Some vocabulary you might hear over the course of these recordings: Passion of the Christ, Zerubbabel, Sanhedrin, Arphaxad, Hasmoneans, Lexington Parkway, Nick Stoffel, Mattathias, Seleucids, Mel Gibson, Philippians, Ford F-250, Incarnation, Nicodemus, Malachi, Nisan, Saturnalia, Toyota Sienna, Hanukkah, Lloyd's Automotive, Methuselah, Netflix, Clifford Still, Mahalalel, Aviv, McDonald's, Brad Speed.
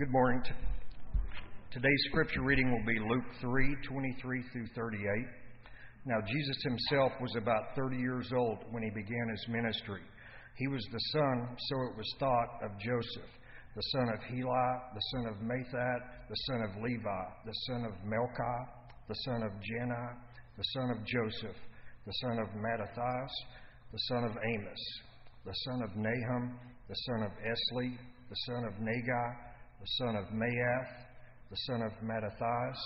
Good morning. Today's scripture reading will be Luke 3:23 through 38. Now, Jesus himself was about 30 years old when he began his ministry. He was the son, so it was thought, of Joseph, the son of Heli, the son of Mathat, the son of Levi, the son of Melchi, the son of Jenai, the son of Joseph, the son of Mattathias, the son of Amos, the son of Nahum, the son of Esli, the son of Nagai, the son of Maath, the son of Mattathias,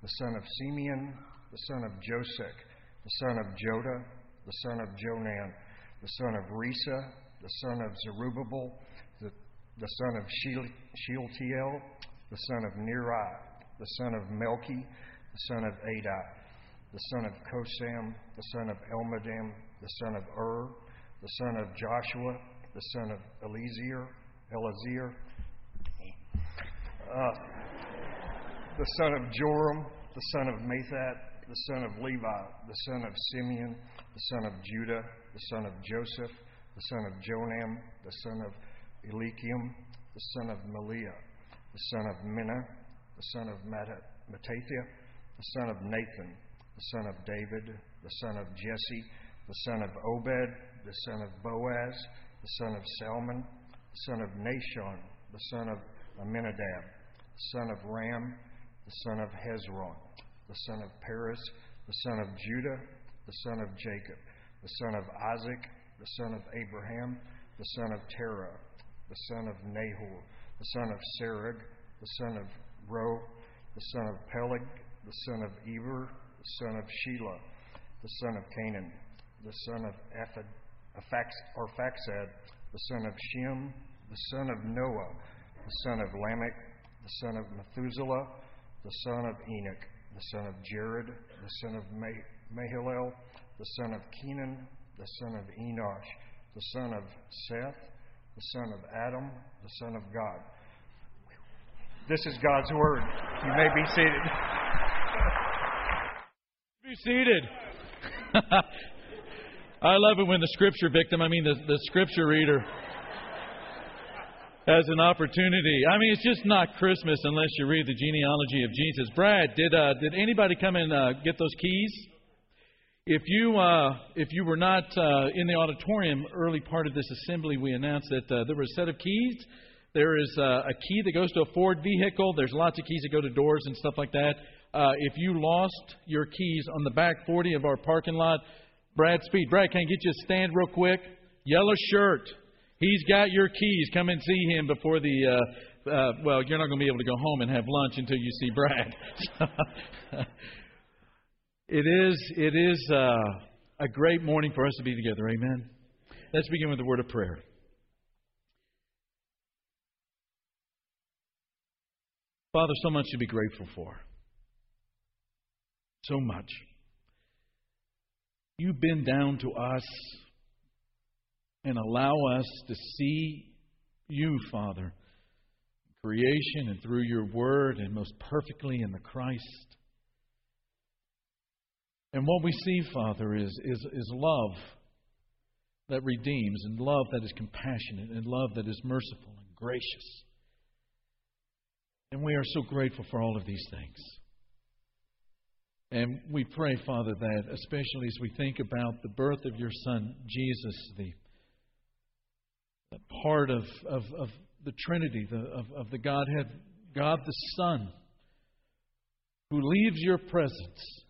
the son of Simeon, the son of Josek, the son of Jodah, the son of Jonan, the son of Resa, the son of Zerubbabel, the son of Shealtiel, the son of Neri, the son of Melchi, the son of Adai, the son of Kosam, the son of Elmadam, the son of the son of Joshua, the son of Elazar, the son of Joram, the son of Mathat, the son of Levi, the son of Simeon, the son of Judah, the son of Joseph, the son of Jonam, the son of Eliakim, the son of Meliah, the son of Minna, the son of Mattathia, the son of Nathan, the son of David, the son of Jesse, the son of Obed, the son of Boaz, the son of Salmon, the son of Nashon, the son of Aminadab, the son of Ram, the son of Hezron, the son of Perez, the son of Judah, the son of Jacob, the son of Isaac, the son of Abraham, the son of Terah, the son of Nahor, the son of Serug, the son of Ro, the son of Peleg, the son of Eber, the son of Shelah, the son of Canaan, the son of Arphaxad, the son of Shem, the son of Noah, the son of Lamech, the son of Methuselah, the son of Enoch, the son of Jared, the son of Mahalalel, the son of Kenan, the son of Enosh, the son of Seth, the son of Adam, the son of God. This is God's word. You may be seated. Be seated. I love it when the scripture victim, the scripture reader, has an opportunity. It's just not Christmas unless you read the genealogy of Jesus. Brad, did anybody come and get those keys? If you were not in the auditorium early part of this assembly, we announced that there was a set of keys. There is a key that goes to a Ford vehicle. There's lots of keys that go to doors and stuff like that. If you lost your keys on the back 40 of our parking lot, Brad Speed. Brad, can I get you a stand real quick? Yellow shirt. He's got your keys. Come and see him before the... you're not going to be able to go home and have lunch until you see Brad. It is a great morning for us to be together. Amen. Let's begin with a word of prayer. Father, so much to be grateful for. So much. You've been down to us and allow us to see you, Father, in creation and through your word and most perfectly in the Christ. And what we see, Father, is love that redeems and love that is compassionate and love that is merciful and gracious. And we are so grateful for all of these things. And we pray, Father, that especially as we think about the birth of your Son, Jesus, the part of the Trinity, of the Godhead, God the Son, who leaves your presence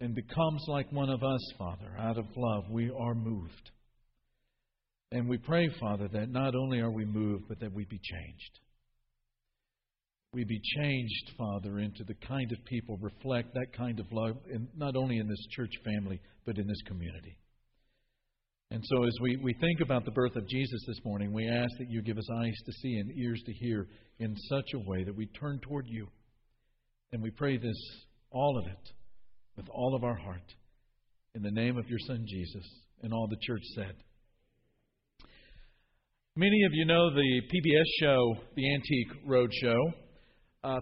and becomes like one of us, Father, out of love, we are moved. And we pray, Father, that not only are we moved, but that we be changed. We be changed, Father, into the kind of people reflect that kind of love, in, not only in this church family, but in this community. And so as we think about the birth of Jesus this morning, we ask that you give us eyes to see and ears to hear in such a way that we turn toward you. And we pray this, all of it, with all of our heart, in the name of your Son, Jesus, and all the church said. Many of you know the PBS show, The Antique Roadshow.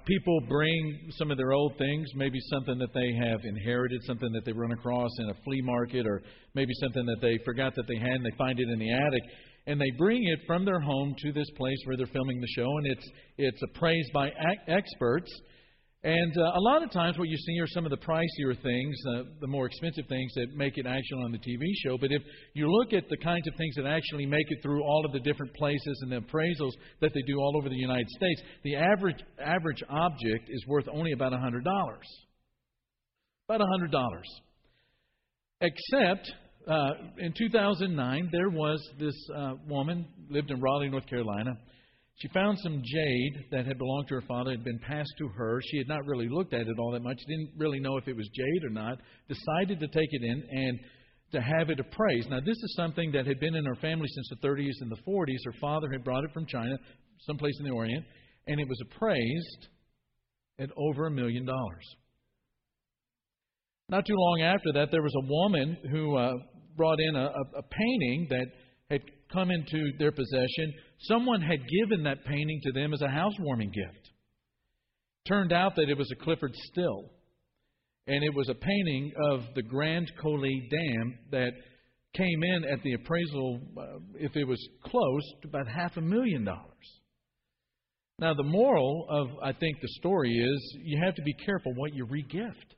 People bring some of their old things, maybe something that they have inherited, something that they run across in a flea market, or maybe something that they forgot that they had and they find it in the attic. And they bring it from their home to this place where they're filming the show. And it's appraised by experts. And a lot of times what you see are some of the pricier things, the more expensive things that make it actually on the TV show. But if you look at the kinds of things that actually make it through all of the different places and the appraisals that they do all over the United States, the average object is worth only about $100. About $100. Except in 2009, there was this woman, lived in Raleigh, North Carolina. She found some jade that had belonged to her father, had been passed to her. She had not really looked at it all that much, didn't really know if it was jade or not, decided to take it in and to have it appraised. Now, this is something that had been in her family since the 30s and the 40s. Her father had brought it from China, someplace in the Orient, and it was appraised at over $1 million. Not too long after that, there was a woman who brought in a painting that had come into their possession. Someone had given that painting to them as a housewarming gift. Turned out that it was a Clifford Still. And it was a painting of the Grand Coulee Dam that came in at the appraisal, if it was close, to about $500,000. Now, the moral of, I think, the story is you have to be careful what you re-gift.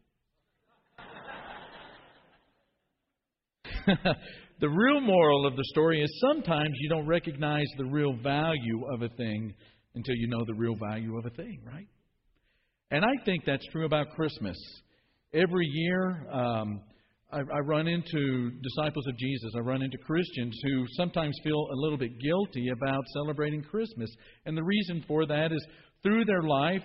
The real moral of the story is sometimes you don't recognize the real value of a thing until you know the real value of a thing, right? And I think that's true about Christmas. Every year, I run into disciples of Jesus. I run into Christians who sometimes feel a little bit guilty about celebrating Christmas. And the reason for that is through their life,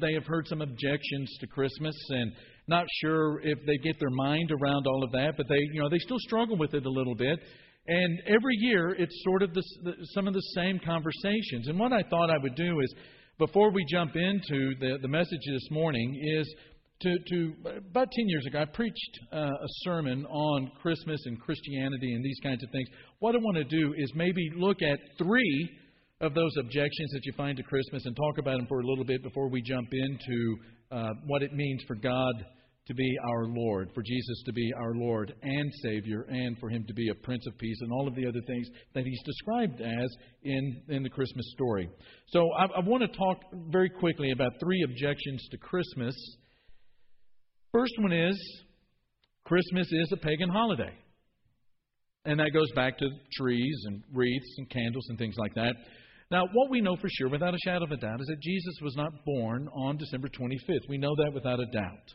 they have heard some objections to Christmas and not sure if they get their mind around all of that, but they still struggle with it a little bit. And every year, it's sort of some of the same conversations. And what I thought I would do is, before we jump into the message this morning, is to about 10 years ago, I preached a sermon on Christmas and Christianity and these kinds of things. What I want to do is maybe look at three of those objections that you find to Christmas and talk about them for a little bit before we jump into what it means for God to be our Lord, for Jesus to be our Lord and Savior, and for Him to be a Prince of Peace, and all of the other things that He's described as in the Christmas story. So I want to talk very quickly about three objections to Christmas. First one is, Christmas is a pagan holiday. And that goes back to trees and wreaths and candles and things like that. Now, what we know for sure, without a shadow of a doubt, is that Jesus was not born on December 25th. We know that without a doubt.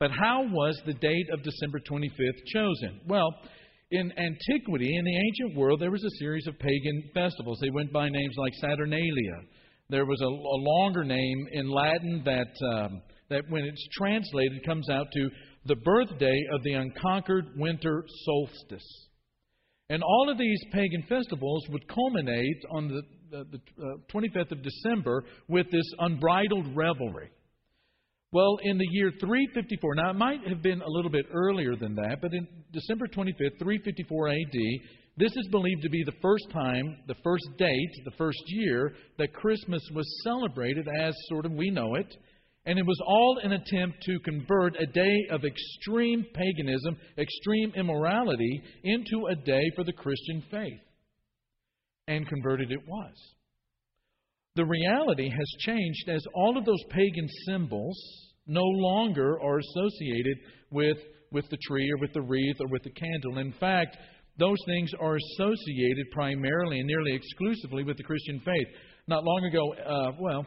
But how was the date of December 25th chosen? Well, in antiquity, in the ancient world, there was a series of pagan festivals. They went by names like Saturnalia. There was a longer name in Latin that when it's translated, comes out to the birthday of the unconquered winter solstice. And all of these pagan festivals would culminate on the 25th of December with this unbridled revelry. Well, in the year 354, now it might have been a little bit earlier than that, but in December 25th, 354 A.D., this is believed to be the first time, the first date, the first year that Christmas was celebrated as sort of we know it. And it was all an attempt to convert a day of extreme paganism, extreme immorality, into a day for the Christian faith. And converted it was. The reality has changed as all of those pagan symbols no longer are associated with the tree or with the wreath or with the candle. In fact, those things are associated primarily and nearly exclusively with the Christian faith. Not long ago,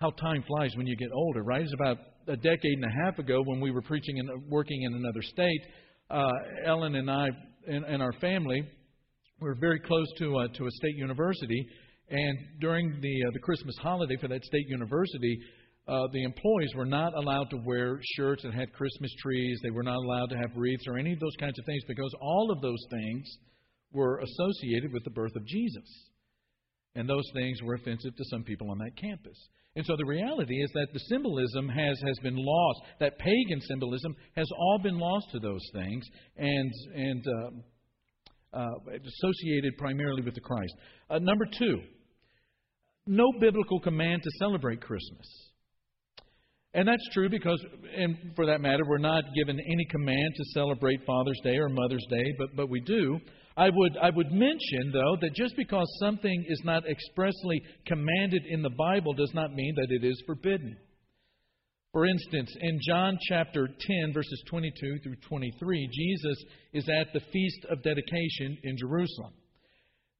how time flies when you get older, right? It's about a decade and a half ago when we were preaching and working in another state. Ellen and I and our family were very close to a state university. And during the Christmas holiday for that state university, the employees were not allowed to wear shirts that had Christmas trees. They were not allowed to have wreaths or any of those kinds of things because all of those things were associated with the birth of Jesus. And those things were offensive to some people on that campus. And so the reality is that the symbolism has been lost. That pagan symbolism has all been lost to those things and associated primarily with the Christ. Number two, no biblical command to celebrate Christmas. And that's true because, and for that matter, we're not given any command to celebrate Father's Day or Mother's Day, but we do. I would mention, though, that just because something is not expressly commanded in the Bible does not mean that it is forbidden. For instance, in John chapter 10, verses 22 through 23, Jesus is at the Feast of Dedication in Jerusalem.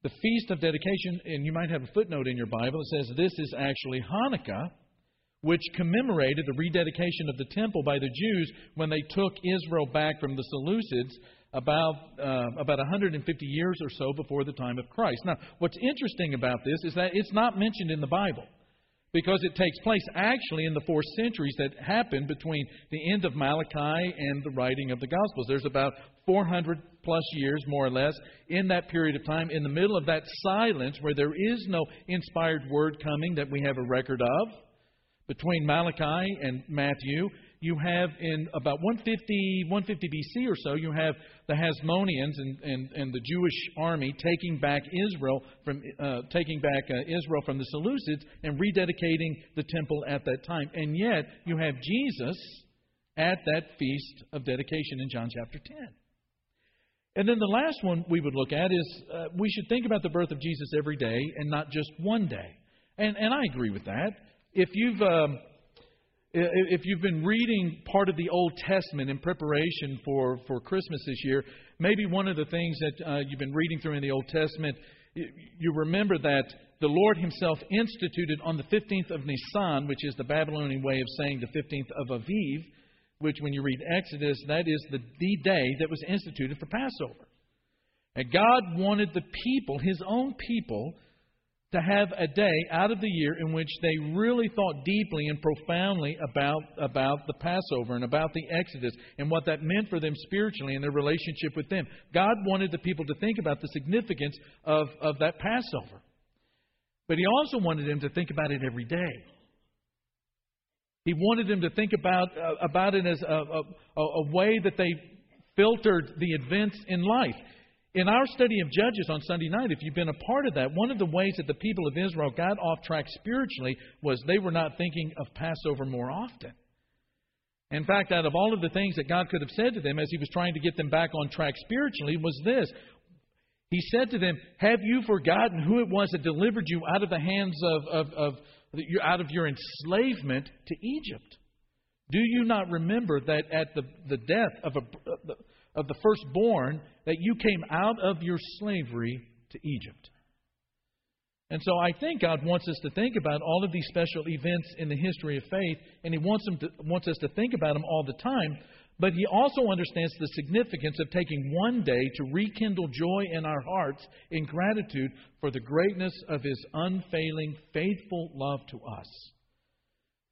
The Feast of Dedication, and you might have a footnote in your Bible, it says this is actually Hanukkah, which commemorated the rededication of the temple by the Jews when they took Israel back from the Seleucids about 150 years or so before the time of Christ. Now, what's interesting about this is that it's not mentioned in the Bible, because it takes place actually in the 4 centuries that happened between the end of Malachi and the writing of the Gospels. There's about 400 plus years, more or less, in that period of time, in the middle of that silence where there is no inspired word coming that we have a record of. Between Malachi and Matthew, you have in about 150 B.C. or so, you have the Hasmoneans and the Jewish army taking back Israel from the Seleucids and rededicating the temple at that time. And yet you have Jesus at that Feast of Dedication in John chapter 10. And then the last one we would look at is we should think about the birth of Jesus every day and not just one day. And I agree with that. If you've been reading part of the Old Testament in preparation for Christmas this year, maybe one of the things that you've been reading through in the Old Testament, you remember that the Lord Himself instituted on the 15th of Nisan, which is the Babylonian way of saying the 15th of Aviv, which when you read Exodus, that is the day that was instituted for Passover. And God wanted the people, His own people, to have a day out of the year in which they really thought deeply and profoundly about the Passover and about the Exodus and what that meant for them spiritually and their relationship with them. God wanted the people to think about the significance of that Passover. But He also wanted them to think about it every day. He wanted them to think about it as a way that they filtered the events in life. In our study of Judges on Sunday night, if you've been a part of that, one of the ways that the people of Israel got off track spiritually was they were not thinking of Passover more often. In fact, out of all of the things that God could have said to them as He was trying to get them back on track spiritually was this. He said to them, "Have you forgotten who it was that delivered you out of the hands out of your enslavement to Egypt? Do you not remember that at the death of the firstborn, that you came out of your slavery to Egypt?" And so I think God wants us to think about all of these special events in the history of faith, and He wants us to think about them all the time, but He also understands the significance of taking one day to rekindle joy in our hearts in gratitude for the greatness of His unfailing, faithful love to us.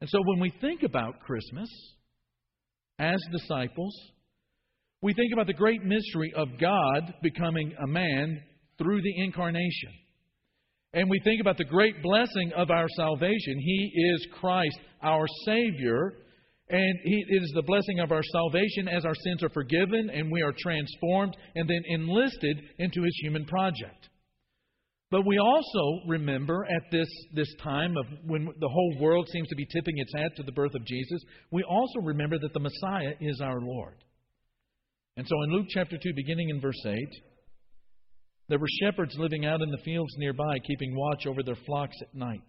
And so when we think about Christmas as disciples, we think about the great mystery of God becoming a man through the Incarnation. And we think about the great blessing of our salvation. He is Christ, our Savior. And it is the blessing of our salvation as our sins are forgiven and we are transformed and then enlisted into His human project. But we also remember at this time of when the whole world seems to be tipping its hat to the birth of Jesus, we also remember that the Messiah is our Lord. And so in Luke chapter 2, beginning in verse 8, there were shepherds living out in the fields nearby, keeping watch over their flocks at night.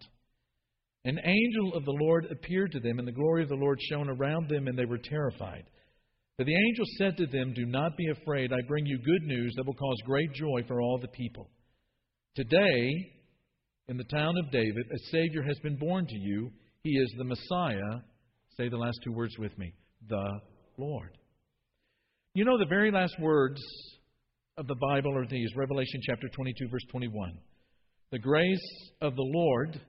An angel of the Lord appeared to them, and the glory of the Lord shone around them, and they were terrified. But the angel said to them, "Do not be afraid. I bring you good news that will cause great joy for all the people. Today, in the town of David, a Savior has been born to you. He is the Messiah." Say the last two words with me. The Lord. You know, the very last words of the Bible are these. Revelation chapter 22, verse 21. "The grace of the Lord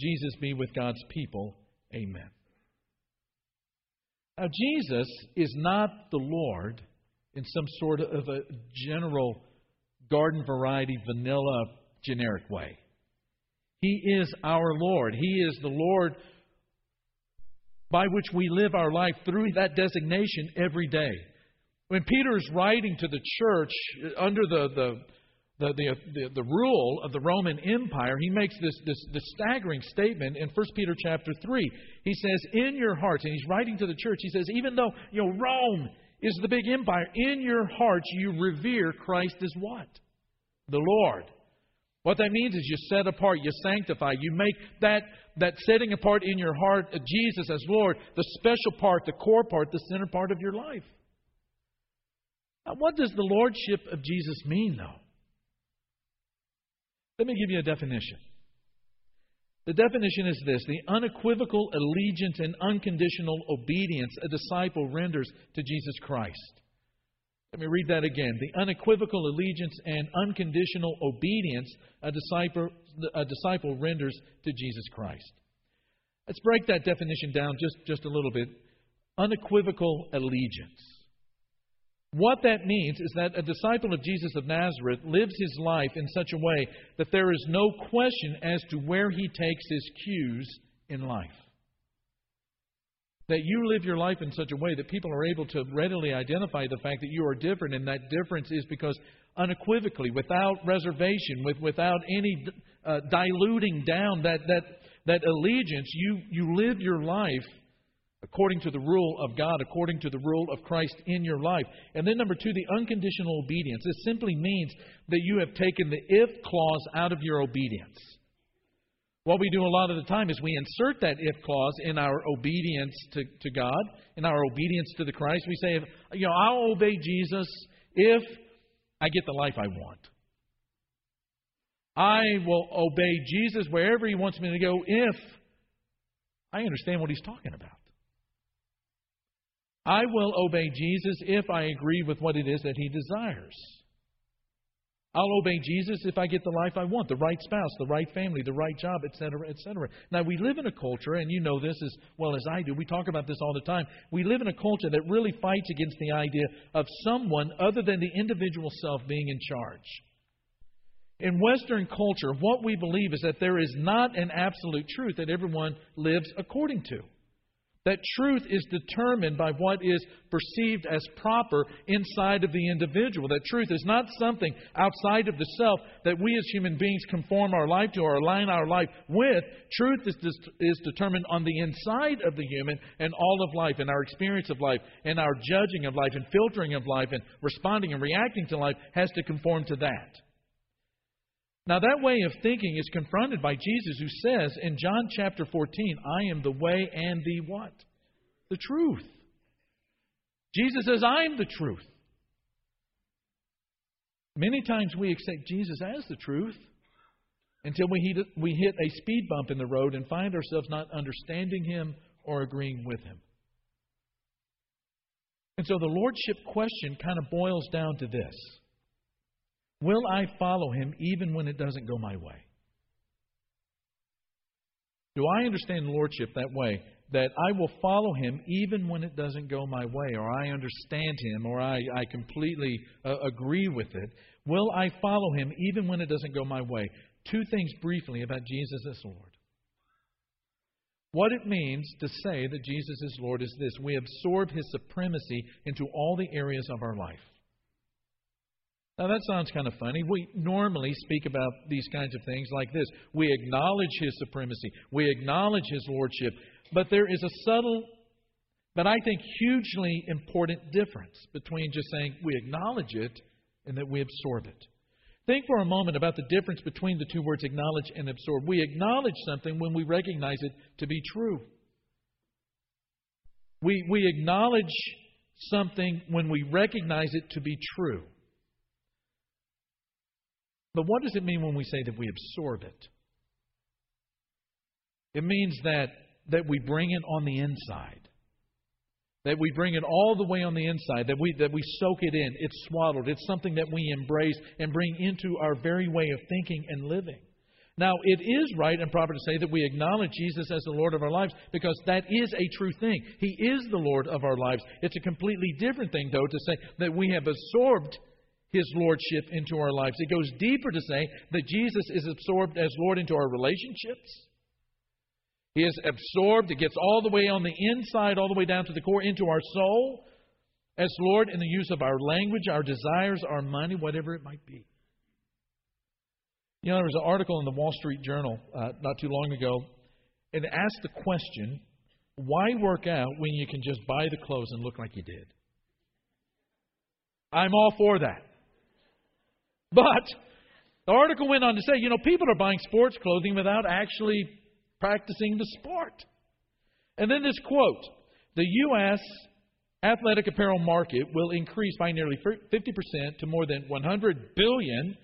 Jesus be with God's people. Amen." Now, Jesus is not the Lord in some sort of a general garden variety, vanilla, generic way. He is our Lord. He is the Lord by which we live our life through that designation every day. When Peter is writing to the church under the rule of the Roman Empire, he makes this staggering statement in 1 Peter chapter 3. He says, "In your hearts," and he's writing to the church, he says, even though Rome is the big empire. In your hearts, you revere Christ as what? The Lord. What that means is you set apart, you sanctify, you make that setting apart in your heart of Jesus as Lord, the special part, the core part, the center part of your life. Now, what does the Lordship of Jesus mean, though? Let me give you a definition. The definition is this: the unequivocal allegiance and unconditional obedience a disciple renders to Jesus Christ. Let me read that again. The unequivocal allegiance and unconditional obedience a disciple renders to Jesus Christ. Let's break that definition down just a little bit. Unequivocal allegiance. What that means is that a disciple of Jesus of Nazareth lives his life in such a way that there is no question as to where he takes his cues in life. That you live your life in such a way that people are able to readily identify the fact that you are different, and that difference is because unequivocally, without reservation, without any diluting down that allegiance, you live your life according to the rule of God, according to the rule of Christ in your life. And then number two, the unconditional obedience. This simply means that you have taken the if clause out of your obedience. What we do a lot of the time is we insert that if clause in our obedience to God, in our obedience to the Christ. We say, I'll obey Jesus if I get the life I want. I will obey Jesus wherever He wants me to go if I understand what He's talking about. I will obey Jesus if I agree with what it is that He desires. I'll obey Jesus if I get the life I want, the right spouse, the right family, the right job, etc., etc. Now, we live in a culture, and you know this as well as I do, we talk about this all the time. We live in a culture that really fights against the idea of someone other than the individual self being in charge. In Western culture, what we believe is that there is not an absolute truth that everyone lives according to. That truth is determined by what is perceived as proper inside of the individual. That truth is not something outside of the self that we as human beings conform our life to or align our life with. Truth is determined on the inside of the human, and all of life and our experience of life and our judging of life and filtering of life and responding and reacting to life has to conform to that. Now, that way of thinking is confronted by Jesus, who says in John chapter 14, I am the way and the what? The truth. Jesus says, I am the truth. Many times we accept Jesus as the truth until we hit a speed bump in the road and find ourselves not understanding Him or agreeing with Him. And so the Lordship question kind of boils down to this. Will I follow Him even when it doesn't go my way? Do I understand Lordship that way? That I will follow Him even when it doesn't go my way, or I understand Him, or I completely agree with it. Will I follow Him even when it doesn't go my way? Two things briefly about Jesus as Lord. What it means to say that Jesus is Lord is this: we absorb His supremacy into all the areas of our life. Now, that sounds kind of funny. We normally speak about these kinds of things like this. We acknowledge His supremacy. We acknowledge His lordship. But there is a subtle, but I think hugely important difference between just saying we acknowledge it and that we absorb it. Think for a moment about the difference between the two words acknowledge and absorb. We acknowledge something when we recognize it to be true. We acknowledge something when we recognize it to be true. But what does it mean when we say that we absorb it? It means that we bring it on the inside. That we bring it all the way on the inside. That we soak it in. It's swaddled. It's something that we embrace and bring into our very way of thinking and living. Now, it is right and proper to say that we acknowledge Jesus as the Lord of our lives, because that is a true thing. He is the Lord of our lives. It's a completely different thing, though, to say that we have absorbed His lordship into our lives. It goes deeper to say that Jesus is absorbed as Lord into our relationships. He is absorbed. It gets all the way on the inside, all the way down to the core, into our soul as Lord in the use of our language, our desires, our money, whatever it might be. You know, there was an article in the Wall Street Journal not too long ago, and it asked the question, why work out when you can just buy the clothes and look like you did? I'm all for that. But the article went on to say, people are buying sports clothing without actually practicing the sport. And then this quote, the U.S. athletic apparel market will increase by nearly 50% to more than $100 billion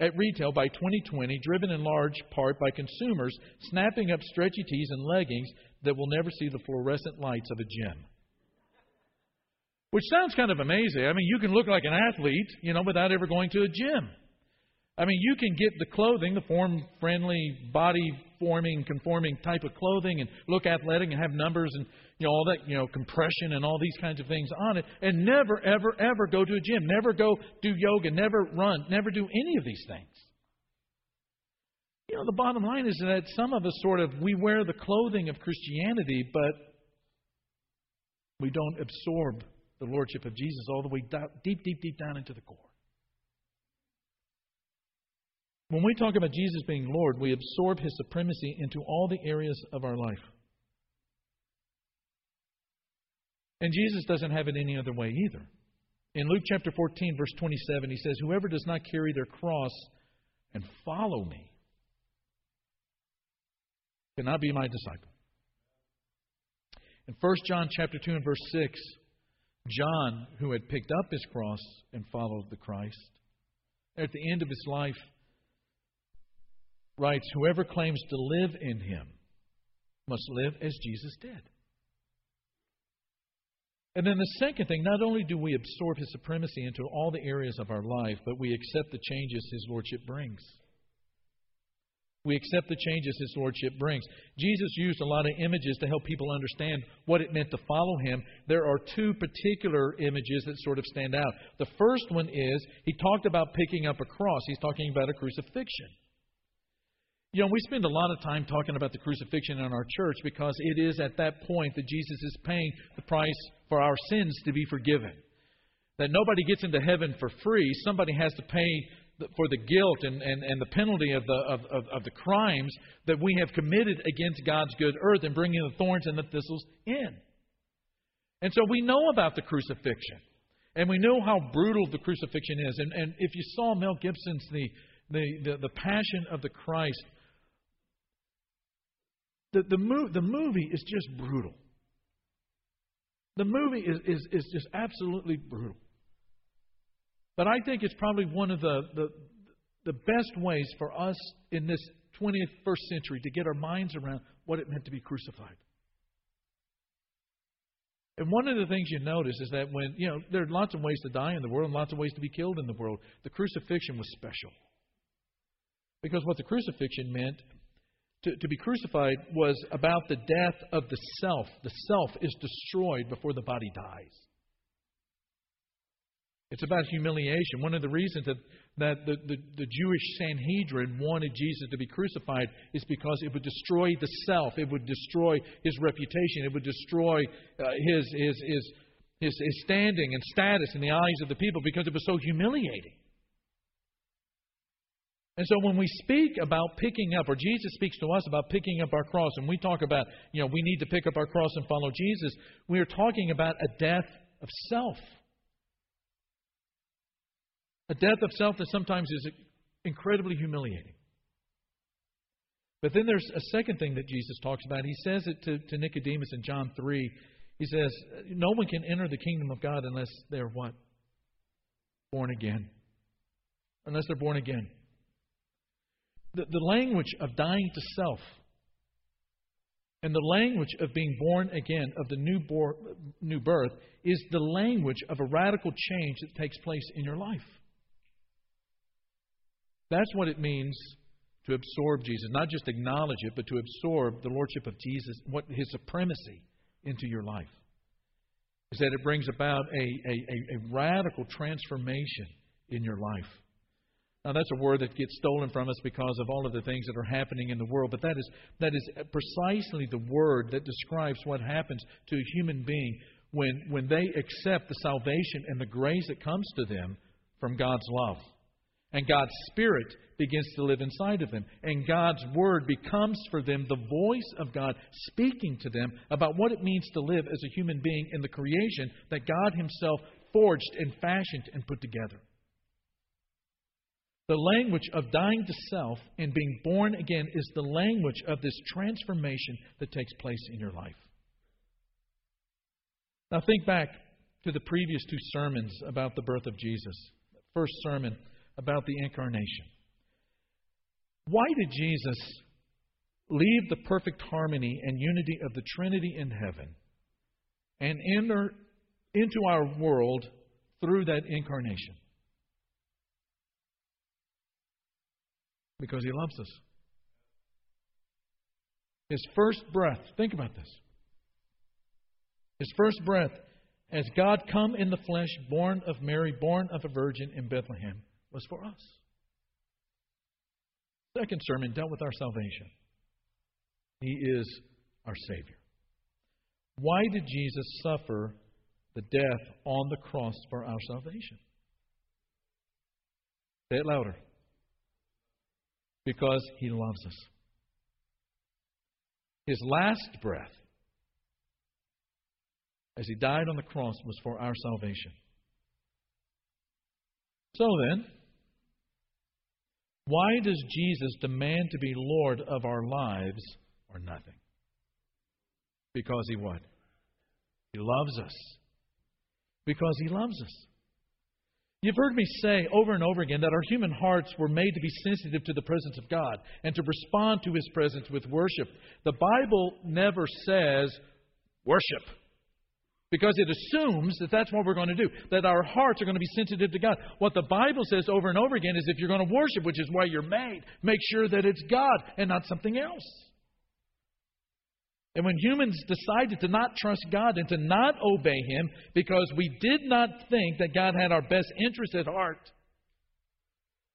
at retail by 2020, driven in large part by consumers snapping up stretchy tees and leggings that will never see the fluorescent lights of a gym. Which sounds kind of amazing. I mean, you can look like an athlete, without ever going to a gym. I mean, you can get the clothing, the form-friendly, body-forming, conforming type of clothing and look athletic and have numbers and, all that, compression and all these kinds of things on it. And never, ever, ever go to a gym. Never go do yoga. Never run. Never do any of these things. The bottom line is that some of us we wear the clothing of Christianity, but we don't absorb the Lordship of Jesus all the way deep, deep, deep down into the core. When we talk about Jesus being Lord, we absorb His supremacy into all the areas of our life. And Jesus doesn't have it any other way either. In Luke chapter 14, verse 27, He says, "Whoever does not carry their cross and follow me cannot be my disciple." In 1 John chapter 2 and verse 6, John, who had picked up his cross and followed the Christ, at the end of his life, writes, "Whoever claims to live in Him must live as Jesus did." And then the second thing, not only do we absorb His supremacy into all the areas of our life, but we accept the changes His Lordship brings. We accept the changes His Lordship brings. Jesus used a lot of images to help people understand what it meant to follow Him. There are two particular images that stand out. The first one is, He talked about picking up a cross. He's talking about a crucifixion. We spend a lot of time talking about the crucifixion in our church because it is at that point that Jesus is paying the price for our sins to be forgiven. That nobody gets into heaven for free. Somebody has to pay for the guilt and the penalty of the crimes that we have committed against God's good earth and bringing the thorns and the thistles in. And so we know about the crucifixion. And we know how brutal the crucifixion is. And if you saw Mel Gibson's the Passion of the Christ, the movie is just brutal. The movie is just absolutely brutal. But I think it's probably one of the best ways for us in this 21st century to get our minds around what it meant to be crucified. And one of the things you notice is that when, there are lots of ways to die in the world and lots of ways to be killed in the world. The crucifixion was special. Because what the crucifixion meant, to be crucified, was about the death of the self. The self is destroyed before the body dies. It's about humiliation. One of the reasons that the Jewish Sanhedrin wanted Jesus to be crucified is because it would destroy the self. It would destroy His reputation. It would destroy his standing and status in the eyes of the people because it was so humiliating. And so when we speak about picking up, or Jesus speaks to us about picking up our cross, and we talk about, we need to pick up our cross and follow Jesus, we are talking about a death of self. A death of self that sometimes is incredibly humiliating. But then there's a second thing that Jesus talks about. He says it to Nicodemus in John 3. He says, "No one can enter the kingdom of God unless they're what? Born again." Unless they're born again. The language of dying to self and the language of being born again, of the new birth, is the language of a radical change that takes place in your life. That's what it means to absorb Jesus. Not just acknowledge it, but to absorb the Lordship of Jesus, His supremacy, into your life. Is that it brings about a radical transformation in your life. Now, that's a word that gets stolen from us because of all of the things that are happening in the world. But that is precisely the word that describes what happens to a human being when they accept the salvation and the grace that comes to them from God's love. And God's Spirit begins to live inside of them. And God's Word becomes for them the voice of God speaking to them about what it means to live as a human being in the creation that God Himself forged and fashioned and put together. The language of dying to self and being born again is the language of this transformation that takes place in your life. Now think back to the previous two sermons about the birth of Jesus. The first sermon about the Incarnation. Why did Jesus leave the perfect harmony and unity of the Trinity in heaven and enter into our world through that incarnation? Because He loves us. His first breath, think about this. His first breath as God come in the flesh, born of Mary, born of a virgin in Bethlehem, was for us. The second sermon dealt with our salvation. He is our Savior. Why did Jesus suffer the death on the cross for our salvation? Say it louder. Because He loves us. His last breath, as He died on the cross, was for our salvation. So then, why does Jesus demand to be Lord of our lives or nothing? Because He what? He loves us. Because He loves us. You've heard me say over and over again that our human hearts were made to be sensitive to the presence of God and to respond to His presence with worship. The Bible never says worship, because it assumes that that's what we're going to do, that our hearts are going to be sensitive to God. What the Bible says over and over again is if you're going to worship, which is why you're made, make sure that it's God and not something else. And when humans decided to not trust God and to not obey Him because we did not think that God had our best interest at heart,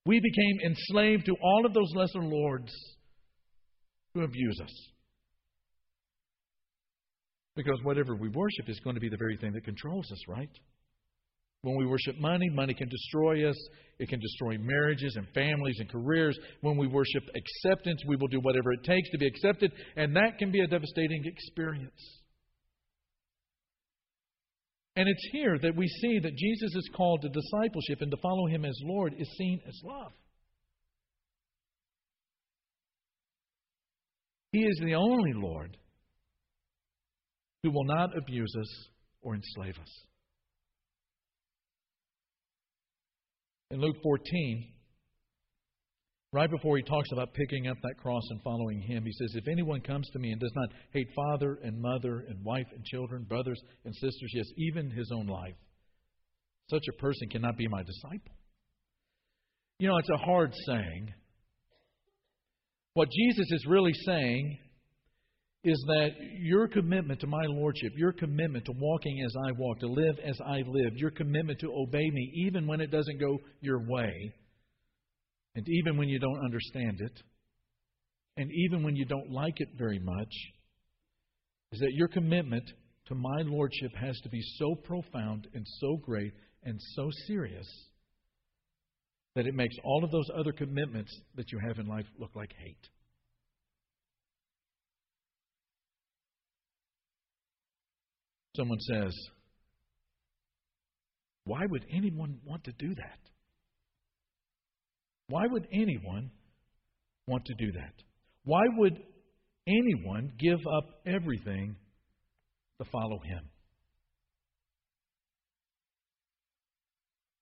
we became enslaved to all of those lesser lords who abuse us. Because whatever we worship is going to be the very thing that controls us, right? When we worship money, money can destroy us. It can destroy marriages and families and careers. When we worship acceptance, we will do whatever it takes to be accepted. And that can be a devastating experience. And it's here that we see that Jesus' call to discipleship and to follow Him as Lord is seen as love. He is the only Lord who will not abuse us or enslave us. In Luke 14, right before He talks about picking up that cross and following Him, He says, if anyone comes to Me and does not hate father and mother and wife and children, brothers and sisters, yes, even his own life, such a person cannot be My disciple. You know, it's a hard saying. What Jesus is really saying is that your commitment to My Lordship, your commitment to walking as I walk, to live as I live, your commitment to obey Me even when it doesn't go your way, and even when you don't understand it, and even when you don't like it very much, is that your commitment to My Lordship has to be so profound and so great and so serious that it makes all of those other commitments that you have in life look like hate. Someone says, why would anyone want to do that? Why would anyone want to do that? Why would anyone give up everything to follow Him?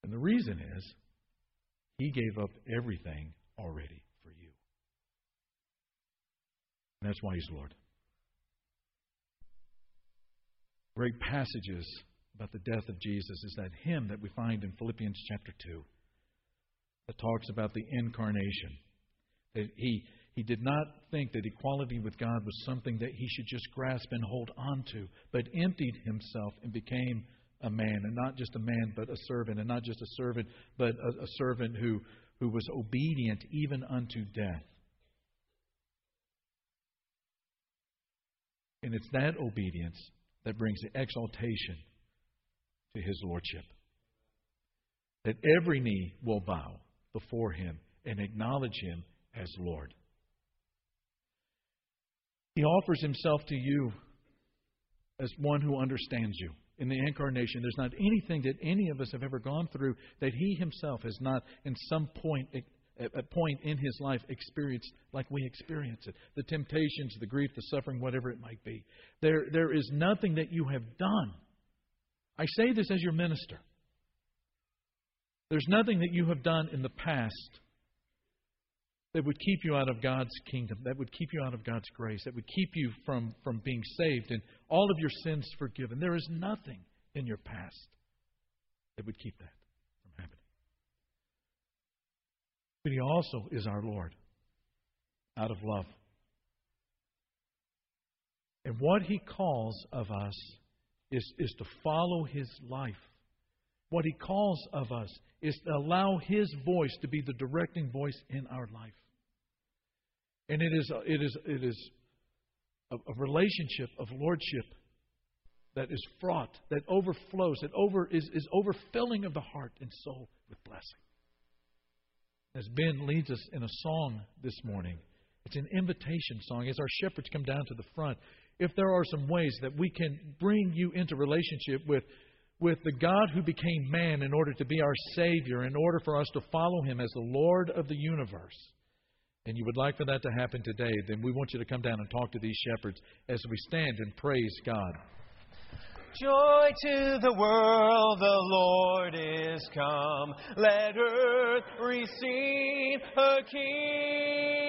And the reason is, He gave up everything already for you. And that's why He's Lord. Great passages about the death of Jesus is that hymn that we find in Philippians chapter 2 that talks about the Incarnation. That he did not think that equality with God was something that He should just grasp and hold on to, but emptied Himself and became a man, and not just a man, but a servant, and not just a servant, but a servant who was obedient even unto death. And it's that obedience that brings the exaltation to His Lordship. That every knee will bow before Him and acknowledge Him as Lord. He offers Himself to you as one who understands you. in the Incarnation. There's not anything that any of us have ever gone through that He Himself has not, in some point, a point in His life, experienced like we experience it. The temptations, the grief, the suffering, whatever it might be. There is nothing that you have done. I say this as your minister. There's nothing that you have done in the past that would keep you out of God's kingdom, that would keep you out of God's grace, that would keep you from being saved and all of your sins forgiven. There is nothing in your past that would keep that from happening. But He also is our Lord out of love. And what He calls of us is to follow His life. What He calls of us is to allow His voice to be the directing voice in our life. And it is a relationship of lordship that is fraught, that overflows, that is overfilling of the heart and soul with blessing. As Ben leads us in a song this morning, it's an invitation song. As our shepherds come down to the front, if there are some ways that we can bring you into relationship with the God who became man in order to be our Savior, in order for us to follow Him as the Lord of the universe, and you would like for that to happen today, then we want you to come down and talk to these shepherds as we stand and praise God. Joy to the world, the Lord is come. Let earth receive her King.